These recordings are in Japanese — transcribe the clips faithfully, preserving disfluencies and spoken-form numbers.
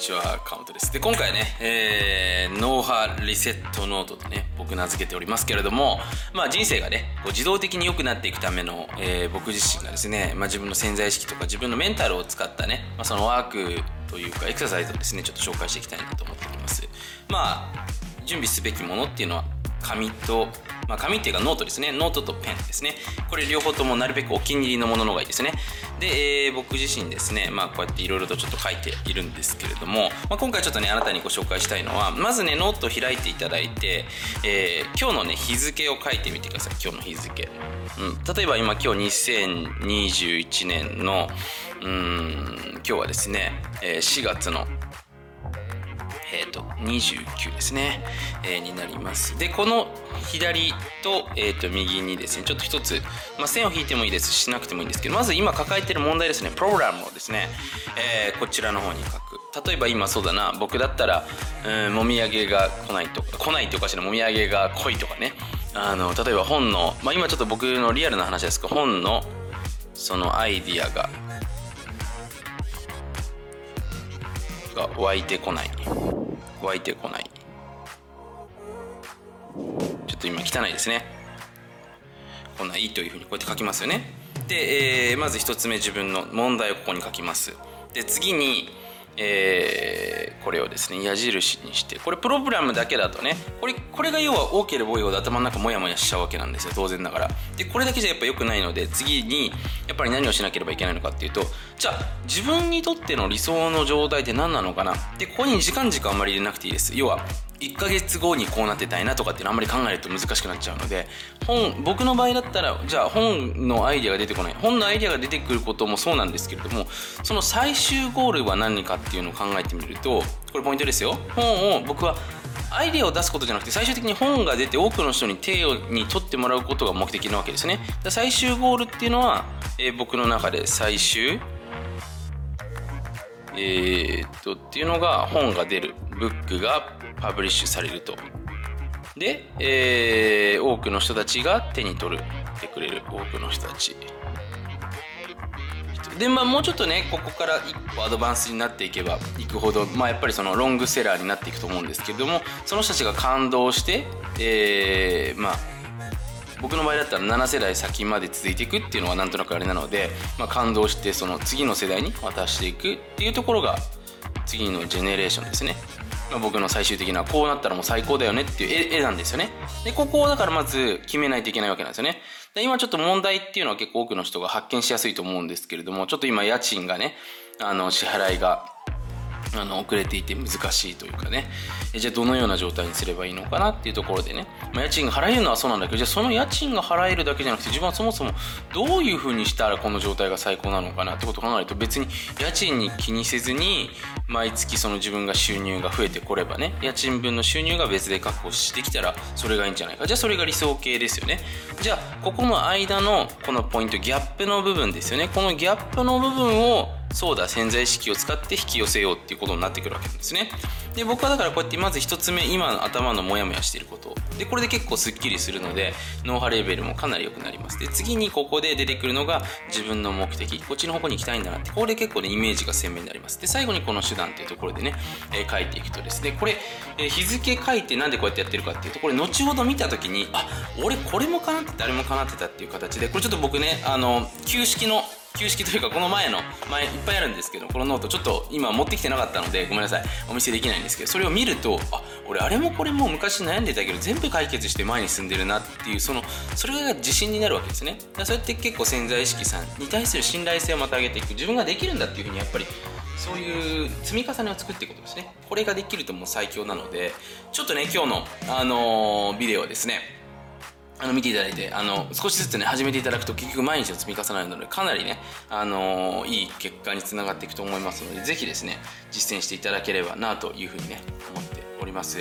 ちは、カウントです。で、今回ね、えー、脳波リセットノートとね、僕名付けておりますけれども、まあ人生がね、こう自動的に良くなっていくための、えー、僕自身がですね、まあ自分の潜在意識とか自分のメンタルを使ったね、まあそのワークというかエクササイズをですね、ちょっと紹介していきたいなと思っております。まあ、準備すべきものっていうのは、紙と、まあ、紙っていうかノートですね。ノートとペンですね。これ両方ともなるべくお気に入りのものの方がいいですね。で、えー、僕自身ですね、まあ、こうやっていろいろとちょっと書いているんですけれども、まあ、今回ちょっとね、あなたにご紹介したいのは、まずね、ノートを開いていただいて、えー、今日のね、日付を書いてみてください。今日の日付。うん、例えば今、今日にせんにじゅういちねんの、うーん、今日はですね、えー、しがつの、えーと、にじゅうくですね、えー、になります。で、この左と、えーと、右にですね、ちょっと一つ、まあ、線を引いてもいいですし、しなくてもいいんですけど、まず今抱えている問題ですね、プログラムをですね、えー、こちらの方に書く。例えば今そうだな、僕だったら、うん、もみあげが来ないとか、来ないっておかしな、もみあげが来いとかね、あの、例えば本の、まあ、今ちょっと僕のリアルな話ですけど、本のそのアイディアが、が湧いてこない。湧いてこない。ちょっと今汚いですね。こんないいというふうにこうやって書きますよね。で、えー、まず一つ目自分の問題をここに書きます。で、次に、えー、これをですね矢印にして、これプログラムだけだとね、これこれが要は多ければ多いほど頭の中モヤモヤしちゃうわけなんですよ、当然ながら。で、これだけじゃやっぱ良くないので、次にやっぱり何をしなければいけないのかっていうと、じゃあ自分にとっての理想の状態って何なのかな。で、ここに時間軸あんまり入れなくていいです。要はいっかげつごにこうなってたいなとかっていうのあんまり考えると難しくなっちゃうので、本僕の場合だったらじゃあ本のアイデアが出てこない、本のアイデアが出てくることもそうなんですけれども、その最終ゴールは何かっていうのを考えてみると、これポイントですよ。本を僕はアイデアを出すことじゃなくて、最終的に本が出て多くの人に手に取ってもらうことが目的なわけですね。最終ゴールっていうのは、えー、僕の中で最終えー、っとっていうのが本が出る、ブックがパブリッシュされると。で、えー、多くの人たちが手に取るってくれる、多くの人たちで、まあ、もうちょっとね、ここから一歩アドバンスになっていけばいくほど、まあ、やっぱりそのロングセラーになっていくと思うんですけれども、その人たちが感動して、えー、まあ僕の場合だったらなな世代先まで続いていくっていうのはなんとなくあれなので、まあ、感動してその次の世代に渡していくっていうところが次のジェネレーションですね。まあ、僕の最終的なこうなったらもう最高だよねっていう絵なんですよね。で、ここをだからまず決めないといけないわけなんですよね。で、今ちょっと問題っていうのは結構多くの人が発見しやすいと思うんですけれども、ちょっと今家賃がね、あの支払いがあの遅れていて難しいというかね、えじゃあどのような状態にすればいいのかなっていうところでね、まあ、家賃が払えるのはそうなんだけど、じゃあその家賃が払えるだけじゃなくて、自分はそもそもどういうふうにしたらこの状態が最高なのかなってことを考えると、別に家賃に気にせずに毎月その自分が収入が増えてこればね、家賃分の収入が別で確保してきたらそれがいいんじゃないか。じゃあそれが理想形ですよね。じゃあここの間のこのポイント、ギャップの部分ですよね。このギャップの部分をそうだ、潜在意識を使って引き寄せようっていうことになってくるわけなんですね。で、僕はだからこうやってまず一つ目、今の頭のモヤモヤしていることで、これで結構スッキリするので脳波レベルもかなり良くなります。で、次にここで出てくるのが自分の目的、こっちの方向に行きたいんだなって、これ結構ねイメージが鮮明になります。で、最後にこの手段っていうところでね、えー、書いていくとですね、これ、えー、日付書いてなんでこうやってやってるかっていうと、これ後ほど見た時に、あ、俺これも叶ってた、あれも叶ってたっていう形で、これちょっと僕ね、あの旧式の旧式というか、この前の前いっぱいあるんですけど、このノートちょっと今持ってきてなかったのでごめんなさい、お見せできないんですけど、それを見ると、あ、俺あれもこれも昔悩んでたけど全部解決して前に進んでるなっていう、そのそれが自信になるわけですね。そうやって結構潜在意識さんに対する信頼性をまた上げていく、自分ができるんだっていうふうに、やっぱりそういう積み重ねを作っていくことですね。これができるともう最強なので、ちょっとね今日のあのー、ビデオですね、あの見ていただいて、あの少しずつね始めていただくと、結局毎日を積み重ねるので、かなりね、あのー、いい結果につながっていくと思いますので、ぜひですね実践していただければなというふうにね思っております。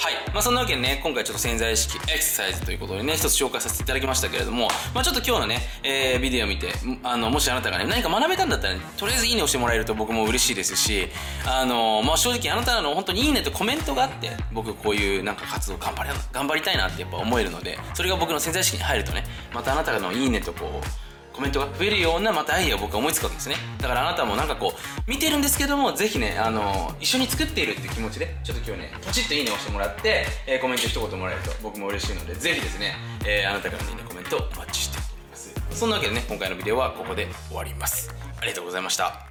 はい、まあ、そんなわけでね、今回ちょっと潜在意識エクササイズということでね、一つ紹介させていただきましたけれども、まあ、ちょっと今日のね、えー、ビデオを見て、あのもしあなたがね何か学べたんだったら、ね、とりあえずいいねをしてもらえると僕も嬉しいですし、あのー、まあ、正直あなたの本当にいいねとコメントがあって、僕こういうなんか活動頑張れ頑張りたいなってやっぱ思えるので、それが僕の潜在意識に入るとね、またあなたのいいねとこうコメントが増えるようなまたアイデアを僕は思いつくわけですね。だからあなたもなんかこう見てるんですけども、ぜひね、あの一緒に作っているっていう気持ちでちょっと今日ねポチッといいねを押してもらって、えー、コメント一言もらえると僕も嬉しいので、ぜひですね、えー、あなたからのいいねコメントをお待ちしております。そんなわけでね、今回のビデオはここで終わります。ありがとうございました。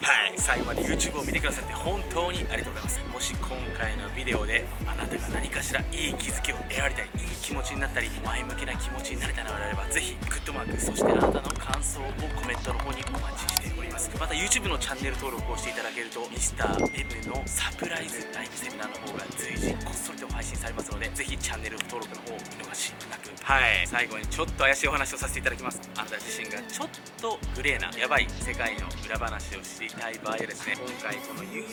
はい、最後まで YouTube を見てくださって本当にありがとうございます。もし今回のビデオであなたが何かしらいい気づきを得られたり、いい気持ちになったり、前向きな気持ちになれたのであれば、ぜひグッドマーク、そしてあなたの感想をコメントの方にお待ちしております。また YouTube のチャンネル登録をしていただけると ミスターエム のサプライズライブセミナーの方が随時こっそりと配信されますので、ぜひチャンネル登録の方を見逃しなく。はい、最後にちょっと怪しいお話をさせていただきます。あなた自身がちょっとグレーなやばい世界の裏話を知りたい場合はですね、今回この YouTube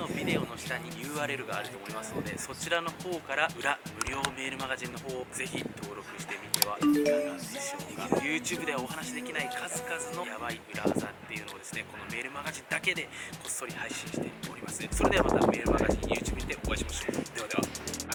のビデオの下に ユーアールエル があると思いますので、そちらの方から裏無料メールマガジンの方をぜひ登録してみてはいかがでしょうか。 YouTube ではお話できない数々のやばい裏技っていうのをですね、このメールマガジンだけでこっそり配信しております。それではまたメールマガジン YouTube でお会いしましょう。ではでは。